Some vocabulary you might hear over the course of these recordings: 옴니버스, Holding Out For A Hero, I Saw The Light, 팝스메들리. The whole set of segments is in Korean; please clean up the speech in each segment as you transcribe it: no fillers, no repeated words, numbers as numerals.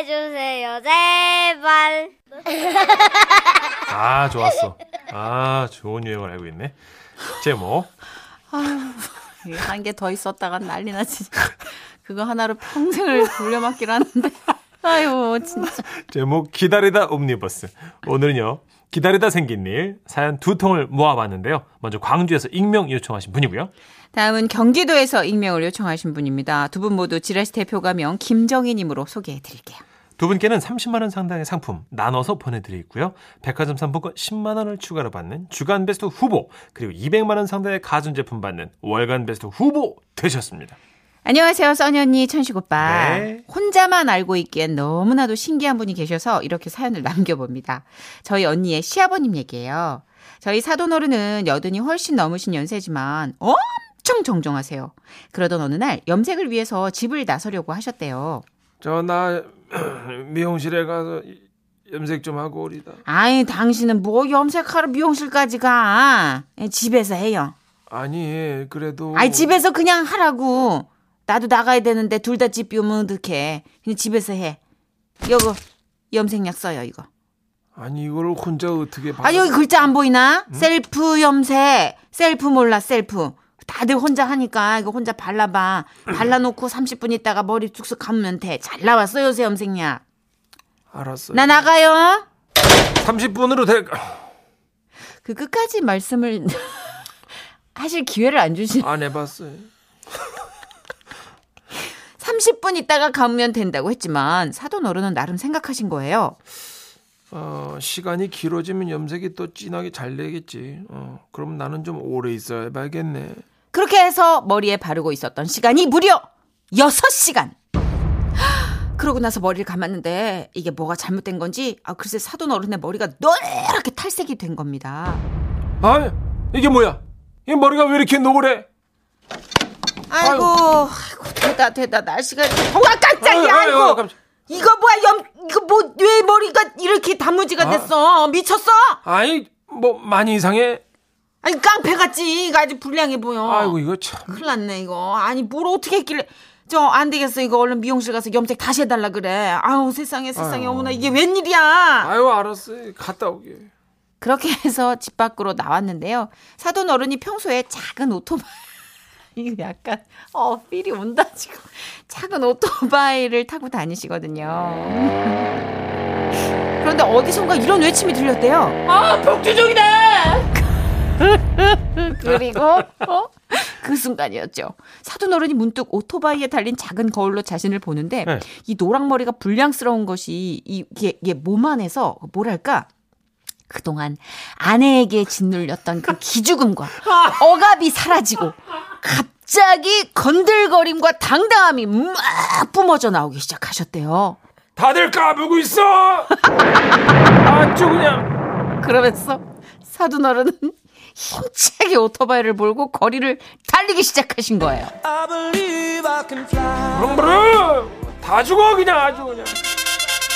해주세요, 제발. 아, 좋았어. 아, 좋은 유행을 알고 있네. 제목. 한 개 더 있었다간 난리 나지. 그거 하나로 평생을 돌려막기를 하는데. 아이고, 진짜. 제목, 기다리다 옴니버스. 오늘은요, 기다리다 생긴 일, 사연 두 통을 모아봤는데요. 먼저 광주에서 익명 요청하신 분이고요. 다음은 경기도에서 익명을 요청하신 분입니다. 두 분 모두 지라시 대표가명 김정희님으로 소개해드릴게요. 두 분께는 30만 원 상당의 상품 나눠서 보내드리고요. 백화점 상품권 10만 원을 추가로 받는 주간베스트 후보, 그리고 200만 원 상당의 가전제품 받는 월간베스트 후보 되셨습니다. 안녕하세요. 써니언니, 천식오빠. 네. 혼자만 알고 있기엔 너무나도 신기한 분이 계셔서 이렇게 사연을 남겨봅니다. 저희 언니의 시아버님 얘기예요. 저희 사돈어른은 여든이 훨씬 넘으신 연세지만 엄청 정정하세요. 그러던 어느 날 염색을 위해서 집을 나서려고 하셨대요. 저 나 미용실에 가서 염색 좀 하고 오리다. 아니, 당신은 뭐 염색하러 미용실까지 가. 집에서 해요. 아니, 그래도. 아니, 집에서 그냥 하라고. 나도 나가야 되는데 둘 다 집 비우면 어떡해. 그냥 집에서 해. 여보, 염색약 써요, 이거. 아니, 이걸 혼자 어떻게 받아. 아니, 여기 글자 안 보이나? 응? 셀프 염색. 셀프 몰라, 셀프. 다들 혼자 하니까 이거 혼자 발라봐. 발라놓고 30분 있다가 머리 쑥쑥 감으면 돼. 잘 나왔어, 요새 염색약. 알았어요. 나 나가요. 30분으로 될. 그 끝까지 말씀을 하실 기회를 안 주시는. 안 해봤어요. 30분 있다가 감으면 된다고 했지만 사돈 어른은 나름 생각하신 거예요. 시간이 길어지면 염색이 또 진하게 잘 되겠지. 그럼 나는 좀 오래 있어야 봐야겠네. 그렇게 해서 머리에 바르고 있었던 시간이 무려 6시간. 그러고 나서 머리를 감았는데 이게 뭐가 잘못된 건지, 아, 글쎄 사돈 어른의 머리가 노랗게 탈색이 된 겁니다. 아, 이게 뭐야? 이 머리가 왜 이렇게 노래? 아이고, 아이고, 대다 날씨가 더워. 깜짝이야. 아이고, 깜짝. 이거 뭐야, 이거 뭐 왜 머리가 이렇게 단무지가 됐어? 미쳤어? 아니, 뭐 많이 이상해. 아니, 깡패 같지. 이거 아주 불량해 보여. 아이고, 이거 참. 큰일 났네 이거. 아니, 뭘 어떻게 했길래. 저 안 되겠어. 이거 얼른 미용실 가서 염색 다시 해달라 그래. 아우, 세상에. 아유. 어머나, 이게 웬일이야. 아유, 알았어. 갔다 오게. 그렇게 해서 집 밖으로 나왔는데요. 사돈 어른이 평소에 작은 오토바이, 이거 약간 필이 온다 지금. 작은 오토바이를 타고 다니시거든요. 그런데 어디선가 이런 외침이 들렸대요. 아, 복주족이다. 그리고 그 순간이었죠. 사돈 어른이 문득 오토바이에 달린 작은 거울로 자신을 보는데, 네, 이 노랑머리가 불량스러운 것이 이게 몸 안에서 뭐랄까, 그동안 아내에게 짓눌렸던 그 기죽음과 억압이 사라지고 갑자기 건들거림과 당당함이 막 뿜어져 나오기 시작하셨대요. 다들 까불고 있어. 아주 그냥. 그러면서 사돈 어른은 힘차게 오토바이를 몰고 거리를 달리기 시작하신 거예요. 부릉부릉 다 죽어 그냥. 아주 그냥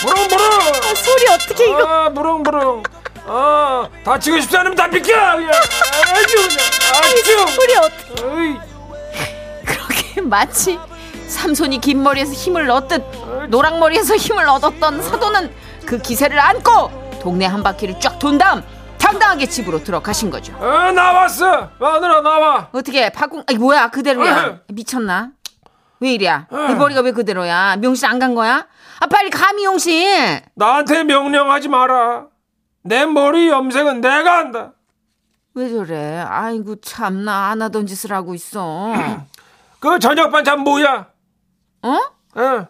부릉부릉. 아, 소리 어떻게 이거. 아, 부릉부릉. 다치고 싶지 않으면 다 비켜! 그냥. 아주 그냥. 아주. 소리 어떻게. 어이. 그렇게 마치 삼손이 긴 머리에서 힘을 얻듯 노랑머리에서 힘을 얻었던 사돈은 그 기세를 안고 동네 한 바퀴를 쫙 돈 다음 당당하게 집으로 들어가신 거죠. 나왔어. 마누라 나와. 어떻게 파궁. 아니, 뭐야, 그대로야. 미쳤나? 왜 이래야? 내 머리가 왜 그대로야? 미용실 안 간 거야? 아, 빨리 가 미용실. 나한테 명령하지 마라. 내 머리 염색은 내가 한다. 왜 저래? 아이고, 참나, 안 하던 짓을 하고 있어. 그 저녁 반찬 뭐야? 어? 응.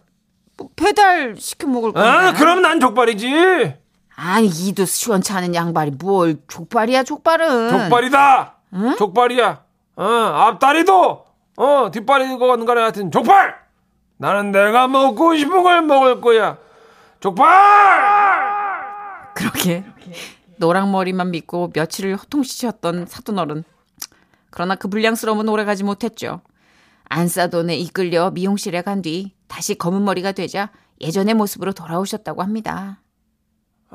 뭐 배달 시켜 먹을 건데. 아, 그럼 난 족발이지. 아니, 이도 시원찮은 양발이 뭘 족발이야, 족발은. 족발이다. 응? 족발이야. 앞다리도 뒷다리건 간에 하여튼 족발. 나는 내가 먹고 싶은 걸 먹을 거야. 족발. 그렇게 노랑머리만 믿고 며칠을 호통시켰던 사돈어른. 그러나 그 불량스러움은 오래가지 못했죠. 안사돈에 이끌려 미용실에 간 뒤 다시 검은 머리가 되자 예전의 모습으로 돌아오셨다고 합니다.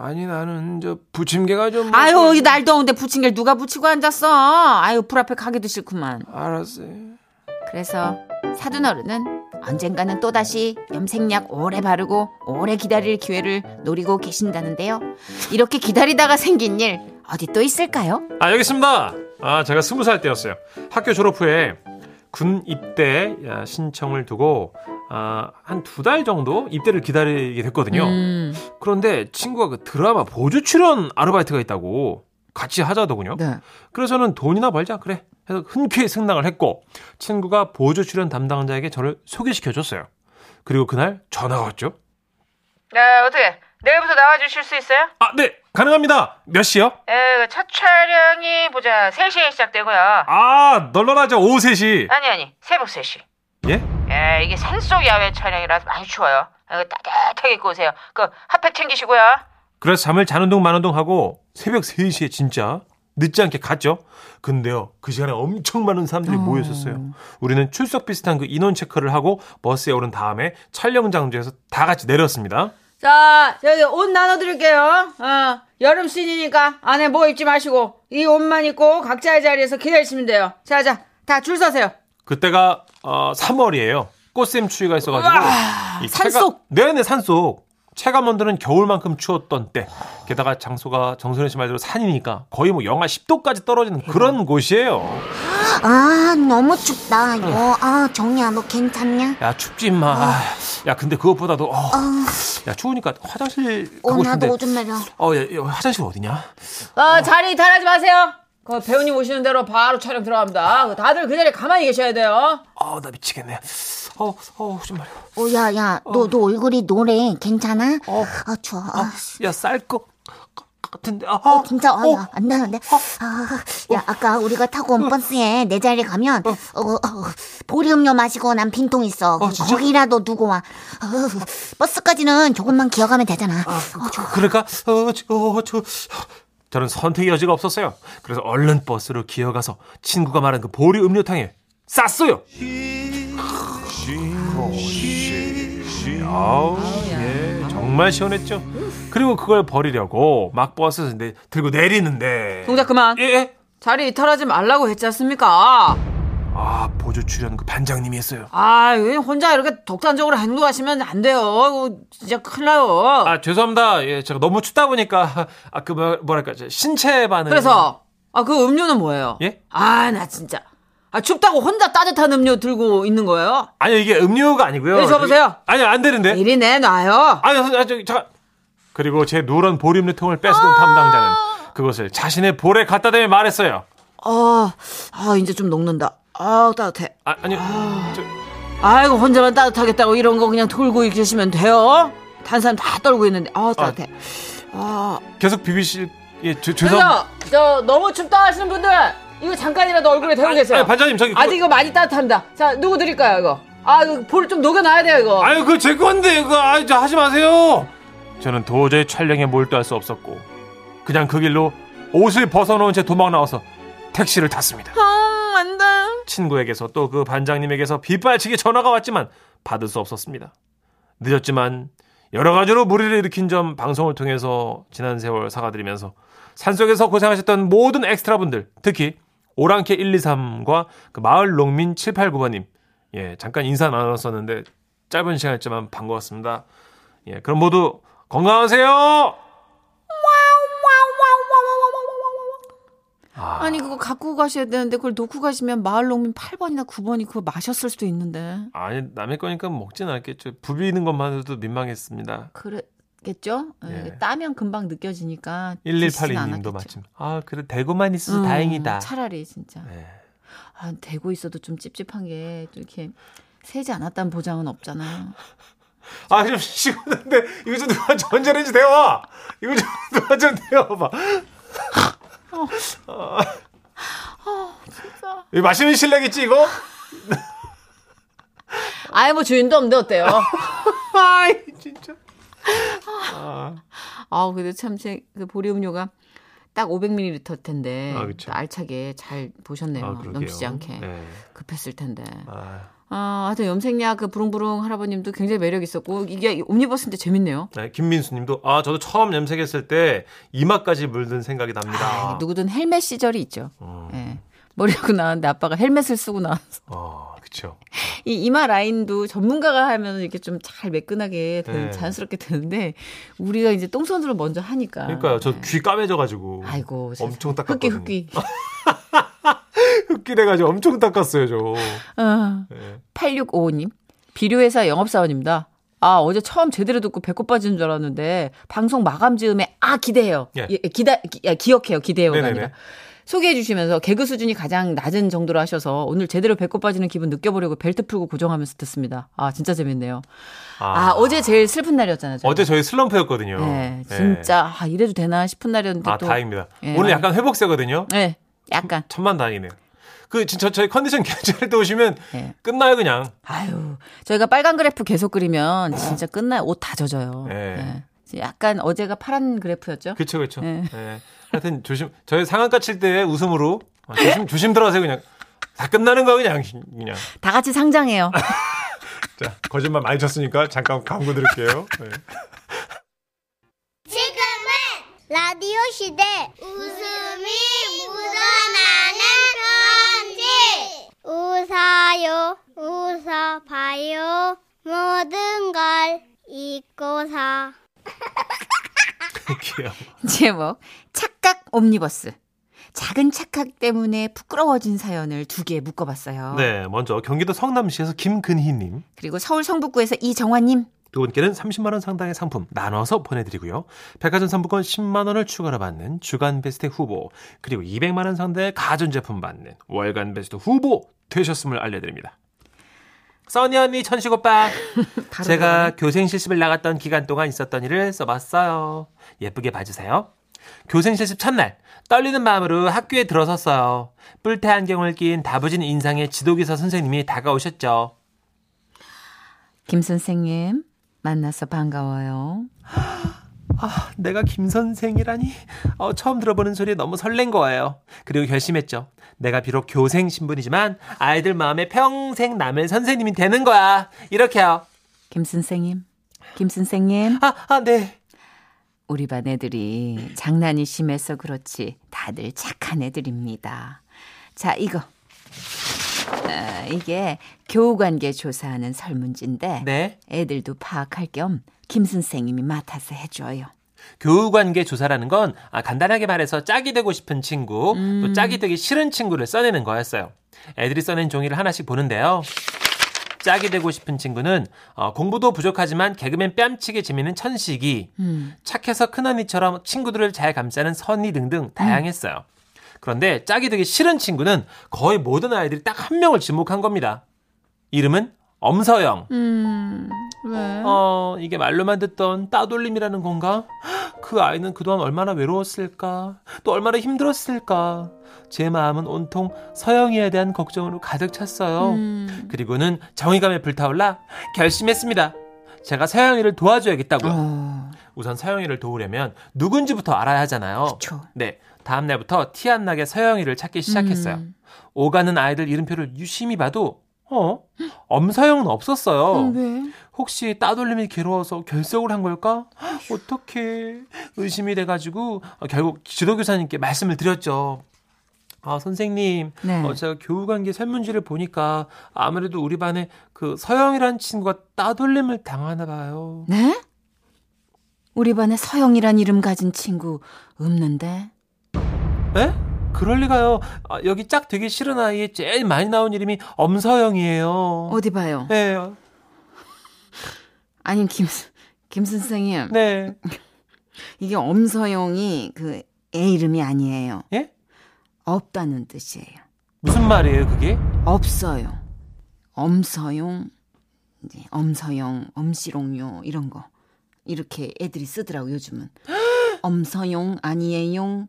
아니, 나는 저 부침개가 좀. 아유, 이 날 더운데 부침개를 누가 부치고 앉았어. 아유, 불 앞에 가기도 싫구만. 알았어요. 그래서 사돈어른은 언젠가는 또다시 염색약 오래 바르고 오래 기다릴 기회를 노리고 계신다는데요. 이렇게 기다리다가 생긴 일 어디 또 있을까요? 아, 여기 있습니다. 아, 제가 20살 때였어요. 학교 졸업 후에 군 입대 신청을 두고 한 2달 정도 입대를 기다리게 됐거든요. 그런데 친구가 그 드라마 보조 출연 아르바이트가 있다고 같이 하자더군요. 네. 그래서 저는 돈이나 벌자 그래 해서 흔쾌히 승낙을 했고, 친구가 보조 출연 담당자에게 저를 소개시켜줬어요. 그리고 그날 전화가 왔죠. 네, 어떻게 내일부터 나와주실 수 있어요? 아, 네, 가능합니다. 몇 시요? 네, 첫 촬영이 보자 3시에 시작되고요. 아, 널널하죠. 오후 3시. 아니 새벽 3시. 예? 예, 이게 산속 야외 촬영이라 많이 추워요. 따뜻하게 입고 오세요. 그 핫팩 챙기시고요. 그래서 잠을 자는 둥 마는 둥 하고 새벽 3시에 진짜 늦지 않게 갔죠. 근데요, 그 시간에 엄청 많은 사람들이 모였었어요. 우리는 출석 비슷한 그 인원 체크를 하고 버스에 오른 다음에 촬영장소에서 다 같이 내렸습니다. 자, 여기 옷 나눠드릴게요. 여름 씬이니까 안에 뭐 입지 마시고 이 옷만 입고 각자의 자리에서 기다리시면 돼요. 자, 다 줄 서세요. 그때가 3월이에요. 꽃샘 추위가 있어가지고. 우와, 산속. 네네, 산속. 체감온도는 겨울만큼 추웠던 때, 게다가 장소가 정선혜 씨 말대로 산이니까 거의 뭐 영하 10도까지 떨어지는 그런 곳이에요. 아, 너무 춥다. 정이야, 너 괜찮냐? 야, 춥지 임마. 야, 근데 그것보다도 야, 추우니까 화장실 가고 싶은데. 나도 오줌 내려. 야, 화장실 어디냐? 자리 이탈하지 마세요. 배우님 오시는 대로 바로 촬영 들어갑니다. 다들 그 자리에 가만히 계셔야 돼요. 나 미치겠네. 오줌 마려. 야, 너 얼굴이 노래 괜찮아? 추워. 야, 쌀 것 같은데. 진짜. 야, 안 나는데. 야, 아까 우리가 타고 온 버스에 내 자리에 가면 보리 음료 마시고 난 빈통 있어. 거기라도 두고 와. 버스까지는 조금만 기어가면 되잖아. 그럴까? 저는 선택의 여지가 없었어요. 그래서 얼른 버스로 기어가서 친구가 말한 그 보리 음료탕에 쌌어요. 정말 시원했죠. 그리고 그걸 버리려고 막 버스에서 들고 내리는데. 동작 그만. 예? 자리 이탈하지 말라고 했지 않습니까? 아, 보조 출연 그 반장님이 했어요. 왜 혼자 이렇게 독단적으로 행동하시면 안 돼요. 진짜 큰일 나요. 죄송합니다. 예, 제가 너무 춥다 보니까 뭐랄까 신체 반응. 그래서 그 음료는 뭐예요? 예? 나 진짜. 춥다고 혼자 따뜻한 음료 들고 있는 거예요? 아니요, 이게 음료가 아니고요. 네, 줘보세요. 아니요, 안 되는데. 이리 내놔요. 잠깐. 그리고 제 노란 보리 음료통을 뺏어온 담당자는 그것을 자신의 볼에 갖다 대며 말했어요. 이제 좀 녹는다. 따뜻해. 아니요. 아이고, 혼자만 따뜻하겠다고 이런 거 그냥 돌고 계시면 돼요. 다른 사람 다 떨고 있는데. 따뜻해. 계속 비비실. 예, 죄송합니다. 저 너무 춥다 하시는 분들 이거 잠깐이라도 얼굴에 대고 계세요. 반장님, 저기 아직 이거 많이 따뜻합니다. 자, 누구 드릴까요, 이거? 이거 볼을 좀 녹여놔야 돼요, 이거. 그거 제 건데, 이거. 하지 마세요. 저는 도저히 촬영에 몰두할 수 없었고 그냥 그 길로 옷을 벗어놓은 채 도망 나와서 택시를 탔습니다. 안 돼. 친구에게서 또 그 반장님에게서 빗발치기 전화가 왔지만 받을 수 없었습니다. 늦었지만 여러 가지로 무리를 일으킨 점 방송을 통해서 지난 세월 사과드리면서 산속에서 고생하셨던 모든 엑스트라분들, 특히 오랑캐 123과 그 마을 농민 789번님, 예, 잠깐 인사 나눴었는데 짧은 시간이지만 반가웠습니다. 예, 그럼 모두 건강하세요. 아니, 그거 갖고 가셔야 되는데 그걸 놓고 가시면 마을농민 8번이나 9번이 그거 마셨을 수도 있는데. 아니, 남의 거니까 먹진 않겠죠. 부비는 것만 해도 민망했습니다. 그랬겠죠? 예. 따면 금방 느껴지니까. 1182님도 마침 그래 대고만 있어서 다행이다. 차라리 진짜. 예. 대고 있어도 좀 찝찝한 게 또 이렇게 새지 않았다는 보장은 없잖아요. 좀 식었는데 이거 좀 누가 전자레인지 데워와. 이거 좀 누가 좀 데워봐. 진짜. 이거 마시는 실례겠지, 이거? 뭐 주인도 없는데 어때요? 진짜. 그래도 참 제 그 보리 음료가 딱 500ml 텐데 알차게 잘 보셨네요. 넘치지 않게. 네. 급했을 텐데. 하여튼 염색약 그 부릉부릉 할아버님도 굉장히 매력 있었고 이게 옴니버스인데 재밌네요. 네, 김민수님도 저도 처음 염색했을 때 이마까지 물든 생각이 납니다. 누구든 헬멧 시절이 있죠. 네. 머리하고 나왔는데 아빠가 헬멧을 쓰고 나왔어. 그렇죠. 이 이마 라인도 전문가가 하면 이렇게 좀 잘 매끈하게 자연스럽게 되는데 우리가 이제 똥손으로 먼저 하니까. 그러니까요. 저 귀 까매져가지고. 아이고. 엄청 닦았거든요. 흑기 돼가지고 엄청 닦았어요, 저. 네. 8655님. 비료회사 영업사원입니다. 아, 어제 처음 제대로 듣고 배꼽 빠지는 줄 알았는데 방송 마감 즈음에 아, 기대해요. 예. 기억해요. 기대해요가 아니라. 소개해 주시면서 개그 수준이 가장 낮은 정도로 하셔서 오늘 제대로 배꼽 빠지는 기분 느껴보려고 벨트 풀고 고정하면서 듣습니다. 아, 진짜 재밌네요. 아, 어제 제일 슬픈 날이었잖아요. 저희. 어제 저희 슬럼프였거든요. 네, 진짜 아, 이래도 되나 싶은 날이었는데. 아, 또, 다행입니다. 예. 오늘 약간 회복세거든요. 네, 약간. 천만 다행이네요. 그 진짜 저희 컨디션 괜찮을 때 오시면 네. 끝나요 그냥. 아유, 저희가 빨간 그래프 계속 그리면 진짜 끝나요. 옷 다 젖어요. 네. 네. 약간 어제가 파란 그래프였죠? 그렇죠, 그렇죠. 네. 네. 하여튼 조심. 저희 상한가 칠 때 웃음으로 조심 들어가세요 그냥. 다 끝나는 거 그냥. 다 같이 상장해요. 자, 거짓말 많이 쳤으니까 잠깐 광고 드릴게요. 네. 지금은 라디오 시대 웃음이 묻어나는 편지. 웃어요, 웃어봐요. 모든 걸 잊고서. 제목 착각 옴니버스. 작은 착각 때문에 부끄러워진 사연을 두 개 묶어봤어요. 네, 먼저 경기도 성남시에서 김근희님, 그리고 서울 성북구에서 이정환님, 두 분께는 30만 원 상당의 상품 나눠서 보내드리고요. 백화점 상품권 10만 원을 추가로 받는 주간베스트 후보, 그리고 200만 원 상당의 가전제품 받는 월간베스트 후보 되셨음을 알려드립니다. 써니 언니, 천식 오빠. 제가 교생 실습을 나갔던 기간 동안 있었던 일을 써봤어요. 예쁘게 봐주세요. 교생 실습 첫날 떨리는 마음으로 학교에 들어섰어요. 뿔테 안경을 낀 다부진 인상의 지도교사 선생님이 다가오셨죠. 김 선생님, 만나서 반가워요. 아, 내가 김 선생이라니. 처음 들어보는 소리에 너무 설렌 거예요. 그리고 결심했죠. 내가 비록 교생 신분이지만 아이들 마음에 평생 남을 선생님이 되는 거야. 이렇게요. 김 선생님, 김 선생님. 네. 우리 반 애들이 장난이 심해서 그렇지 다들 착한 애들입니다. 자, 이거. 이게 교우관계 조사하는 설문지인데 네? 애들도 파악할 겸 김 선생님이 맡아서 해줘요. 교우관계 조사라는 건 간단하게 말해서 짝이 되고 싶은 친구, 또 짝이 되기 싫은 친구를 써내는 거였어요. 애들이 써낸 종이를 하나씩 보는데요. 짝이 되고 싶은 친구는 공부도 부족하지만 개그맨 뺨치기 재미있는 천식이, 착해서 큰언니처럼 친구들을 잘 감싸는 선이 등등 다양했어요. 그런데 짝이 되기 싫은 친구는 거의 모든 아이들이 딱 한 명을 지목한 겁니다. 이름은 엄서영. 왜? 이게 말로만 듣던 따돌림이라는 건가? 그 아이는 그동안 얼마나 외로웠을까? 또 얼마나 힘들었을까? 제 마음은 온통 서영이에 대한 걱정으로 가득 찼어요. 그리고는 정의감에 불타올라 결심했습니다. 제가 서영이를 도와줘야겠다고요. 우선 서영이를 도우려면 누군지부터 알아야 하잖아요. 그쵸. 네. 다음 날부터 티 안 나게 서영이를 찾기 시작했어요. 오가는 아이들 이름표를 유심히 봐도 엄서영은 없었어요. 왜? 혹시 따돌림이 괴로워서 결석을 한 걸까? 어떡해. 의심이 돼가지고 결국 지도교사님께 말씀을 드렸죠. 아, 선생님, 네. 제가 교우관계 설문지를 보니까 아무래도 우리 반에 그 서영이라는 친구가 따돌림을 당하나 봐요. 네? 우리 반에 서영이란 이름 가진 친구 없는데? 에? 그럴 리가요. 여기 짝 되기 싫은 아이에 제일 많이 나온 이름이 엄서영이에요. 어디 봐요? 네. 아니, 김 선생님. 네. 이게 엄서영이 그 애 이름이 아니에요. 예? 없다는 뜻이에요. 무슨 말이에요, 그게? 없어요. 엄서영, 이제 엄서영, 엄시롱요 이런 거 이렇게 애들이 쓰더라고 요즘은. 엄서영 아니에요.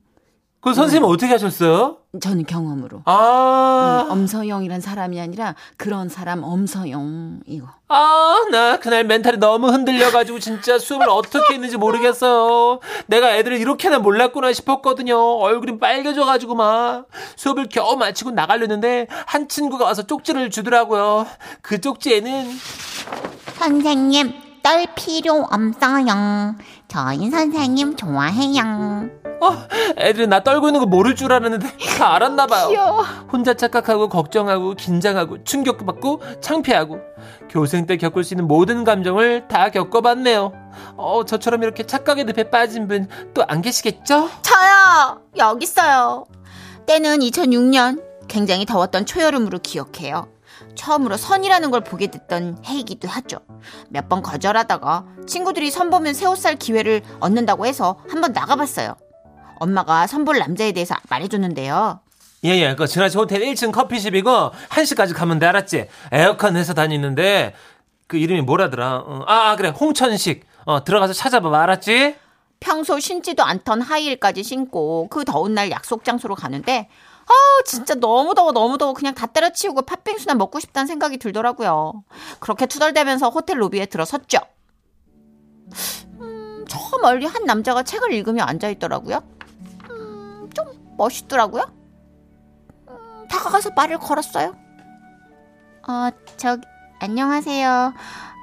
그 선생님 어떻게 하셨어요? 저는 경험으로. 아. 엄서영이란 사람이 아니라 그런 사람 엄서영 이거. 아, 나 그날 멘탈이 너무 흔들려가지고 진짜 수업을 어떻게 했는지 모르겠어요. 내가 애들을 이렇게나 몰랐구나 싶었거든요. 얼굴이 빨개져가지고 막 수업을 겨우 마치고 나가려는데 한 친구가 와서 쪽지를 주더라고요. 그 쪽지에는 선생님 딸 필요 없어요. 저희 선생님 좋아해요. 애들 나 떨고 있는 거 모를 줄 알았는데 다 알았나 봐요. 귀여워. 혼자 착각하고 걱정하고 긴장하고 충격받고 창피하고 교생 때 겪을 수 있는 모든 감정을 다 겪어봤네요. 저처럼 이렇게 착각의 늪에 빠진 분 또 안 계시겠죠? 저요. 여기 있어요. 때는 2006년 굉장히 더웠던 초여름으로 기억해요. 처음으로 선이라는 걸 보게 됐던 해이기도 하죠. 몇 번 거절하다가 친구들이 선 보면 새 옷 살 기회를 얻는다고 해서 한번 나가봤어요. 엄마가 선 볼 남자에 대해서 말해줬는데요. 예예, 그 지라시 호텔 1층 커피숍이고 1시까지 가면 돼, 알았지? 에어컨 회사 다니는데 그 이름이 뭐라더라? 그래, 홍천식. 들어가서 찾아봐봐, 알았지? 평소 신지도 않던 하이힐까지 신고 그 더운 날 약속 장소로 가는데 진짜 너무 더워 그냥 다 때려치우고 팥빙수나 먹고 싶다는 생각이 들더라고요. 그렇게 투덜대면서 호텔 로비에 들어섰죠. 저 멀리 한 남자가 책을 읽으며 앉아있더라고요. 좀 멋있더라고요. 다가가서 말을 걸었어요. 안녕하세요.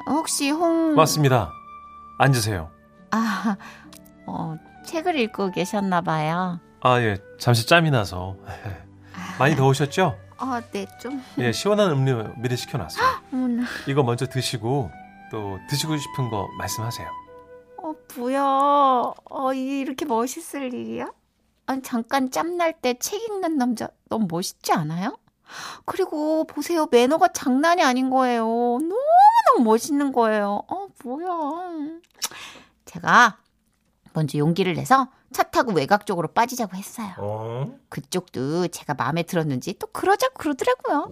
혹시 맞습니다. 앉으세요. 책을 읽고 계셨나봐요. 예, 잠시 짬이 나서. 많이 더우셨죠? 네, 좀. 예, 시원한 음료 미리 시켜놨어요. 이거 먼저 드시고 또 드시고 싶은 거 말씀하세요. 뭐야? 이렇게 멋있을 일이야? 아니, 잠깐 짬날 때 책 읽는 남자 너무 멋있지 않아요? 그리고 보세요, 매너가 장난이 아닌 거예요. 너무너무 멋있는 거예요. 뭐야? 제가 먼저 용기를 내서 차 타고 외곽 쪽으로 빠지자고 했어요. 그쪽도 제가 마음에 들었는지 또 그러자고 그러더라고요.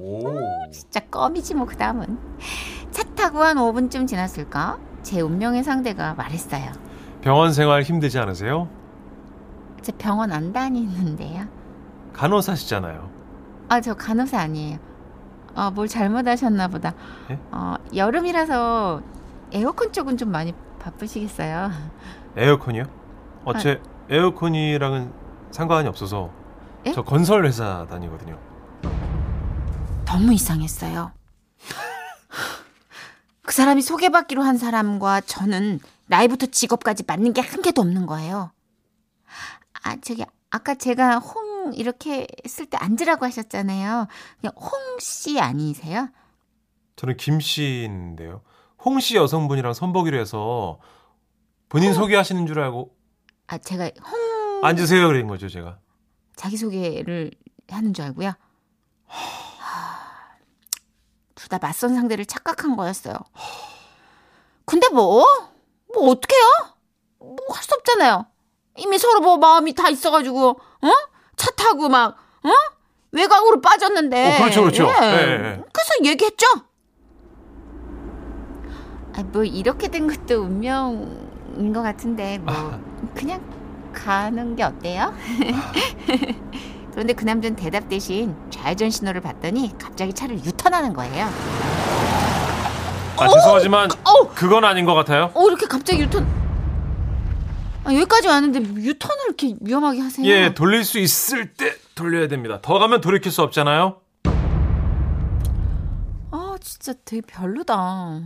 진짜 껌이지 뭐 그 다음은. 차 타고 한 5분쯤 지났을까? 제 운명의 상대가 말했어요. 병원 생활 힘들지 않으세요? 제 병원 안 다니는데요. 간호사시잖아요. 저 간호사 아니에요. 뭘 잘못하셨나 보다. 예? 여름이라서 에어컨 쪽은 좀 많이 바쁘시겠어요. 에어컨이요? 제 에어컨이랑은 상관이 없어서. 예? 저 건설 회사 다니거든요. 너무 이상했어요. 그 사람이 소개받기로 한 사람과 저는 나이부터 직업까지 맞는 게 한 개도 없는 거예요. 아까 제가 홍 이렇게 쓸 때 앉으라고 하셨잖아요. 그냥 홍 씨 아니세요? 저는 김 씨인데요. 홍 씨 여성분이랑 선보기로 해서 본인 소개하시는 줄 알고. 제가 홍 앉으세요 그런 거죠, 제가. 자기 소개를 하는 줄 알고요. 둘 다 맞선 상대를 착각한 거였어요. 근데 뭐 어떡해요? 뭐 할 수 없잖아요. 이미 서로 마음이 다 있어가지고 차 타고 막 외곽으로 빠졌는데. 그렇죠. 예. 네. 그래서 얘기했죠. 뭐 이렇게 된 것도 운명인 것 같은데 뭐 그냥 가는 게 어때요? 그런데 그 남자는 대답 대신 좌회전 신호를 봤더니 갑자기 차를 유턴하는 거예요. 죄송하지만 그건 아닌 것 같아요. 이렇게 갑자기 유턴. 여기까지 왔는데 유턴을 이렇게 위험하게 하세요? 예, 돌릴 수 있을 때 돌려야 됩니다. 더 가면 돌이킬 수 없잖아요. 진짜 되게 별로다.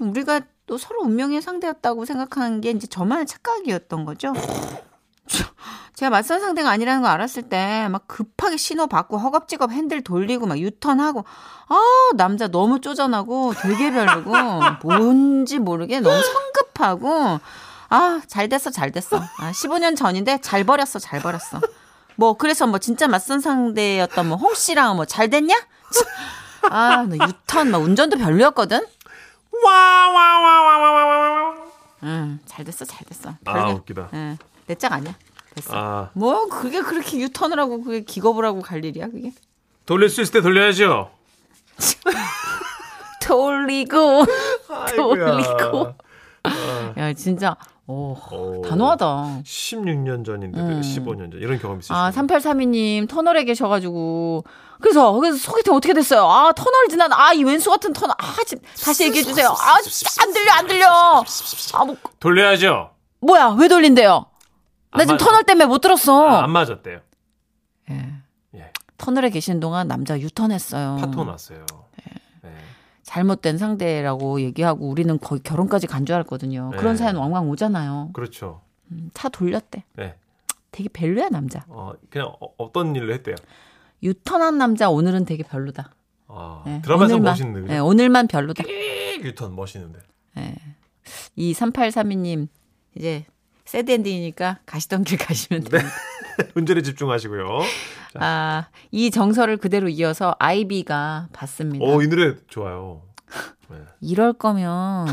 우리가 또 서로 운명의 상대였다고 생각하는 게 이제 저만의 착각이었던 거죠. 제가 맞선 상대가 아니라는 걸 알았을 때 막 급하게 신호 받고 허겁지겁 핸들 돌리고 막 유턴하고 남자 너무 쪼잔하고 되게 별로고 뭔지 모르게 너무 성급하고 잘 됐어 15년 전인데 잘 버렸어. 뭐 그래서 뭐 진짜 맞선 상대였던 뭐 홍씨랑 뭐 잘 됐냐? 너 유턴 막 운전도 별로였거든. 와와와와와와와. 잘 됐어. 웃기다. 내 짝 아니야. 됐어. 뭐 그게 그렇게 유턴을 하고 그게 기겁을 하고 갈 일이야 그게? 돌릴 수 있을 때 돌려야죠. 돌리고. 야 진짜 단호하다. 16년 전인데 15년 전 이런 경험 있으시죠? 3832님 터널에 계셔가지고 그래서 소개팅 어떻게 됐어요? 터널 지난 이 왼수 같은 터널 다시 얘기해 주세요. 안 들려. 뭐 돌려야죠. 뭐야 왜 돌린대요? 나 지금 터널 때문에 못 들었어. 안 맞았대요. 예. 터널에 계시는 동안 남자 유턴했어요. 파토 났어요. 잘못된 상대라고 얘기하고 우리는 거의 결혼까지 간 줄 알았거든요. 네. 그런 사연 왕왕 오잖아요. 그렇죠. 차 돌렸대. 네. 되게 별로야 남자. 그냥 어떤 일을 했대요? 유턴한 남자 오늘은 되게 별로다. 아, 네. 드라마에서 오늘만, 멋있는데. 그래? 네, 오늘만 별로다. 유턴 멋있는데. 네. 이 3832님 이제 새드엔딩이니까 가시던 길 가시면 됩니다. 네. 운전에 집중하시고요. 자. 이 정서를 그대로 이어서 아이비가 봤습니다. 이 노래 좋아요. 네. 이럴 거면